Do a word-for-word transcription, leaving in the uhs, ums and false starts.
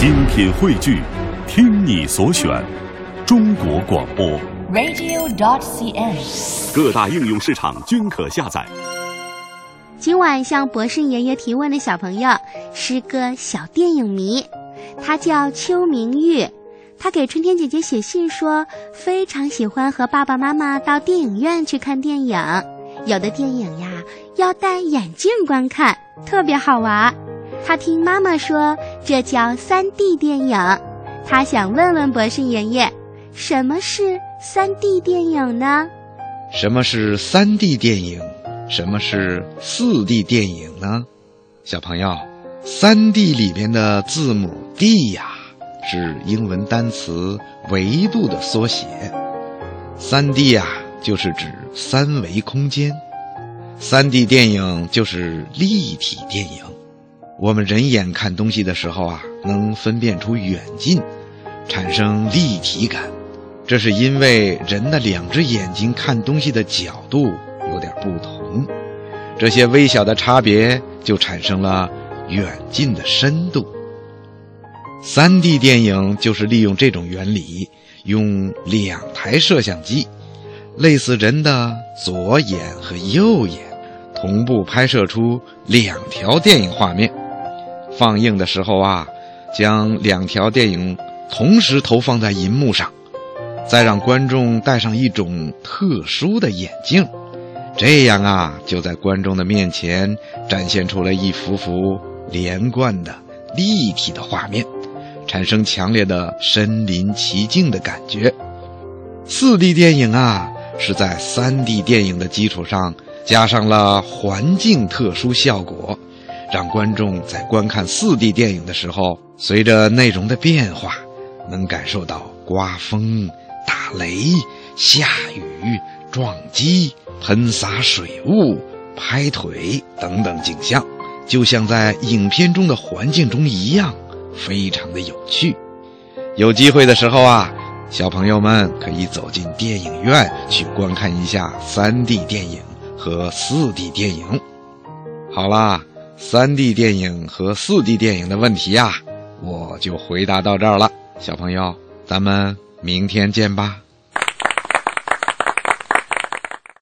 精品汇聚，听你所选，中国广播 radio 点 c n， 各大应用市场均可下载。今晚向博士爷爷提问的小朋友是个小电影迷，他叫邱明玉，他给春天姐姐写信说非常喜欢和爸爸妈妈到电影院去看电影，有的电影呀要戴眼镜观看，特别好玩。他听妈妈说这叫 三 D 电影，他想问问博士爷爷，什么是 三 D 电影呢？什么是 三 D 电影？什么是 四 D 电影呢？小朋友， 三 D 里面的字母 D 呀，是英文单词维度的缩写。 三 D 呀，就是指三维空间。 三 D 电影就是立体电影，我们人眼看东西的时候啊，能分辨出远近，产生立体感，这是因为人的两只眼睛看东西的角度有点不同，这些微小的差别就产生了远近的深度。 三 D 电影就是利用这种原理，用两台摄像机，类似人的左眼和右眼，同步拍摄出两条电影画面。放映的时候啊，将两条电影同时投放在银幕上，再让观众戴上一种特殊的眼镜，这样啊，就在观众的面前展现出了一幅幅连贯的立体的画面，产生强烈的身临其境的感觉。 四 D 电影啊，是在 三 D 电影的基础上加上了环境特殊效果，让观众在观看 四 D 电影的时候，随着内容的变化，能感受到刮风、打雷、下雨、撞击、喷洒水雾、拍腿等等景象，就像在影片中的环境中一样，非常的有趣。有机会的时候啊，小朋友们可以走进电影院去观看一下 三 D 电影和 四 D 电影。好啦，三 D 电影和四 D 电影的问题啊，我就回答到这儿了。小朋友，咱们明天见吧。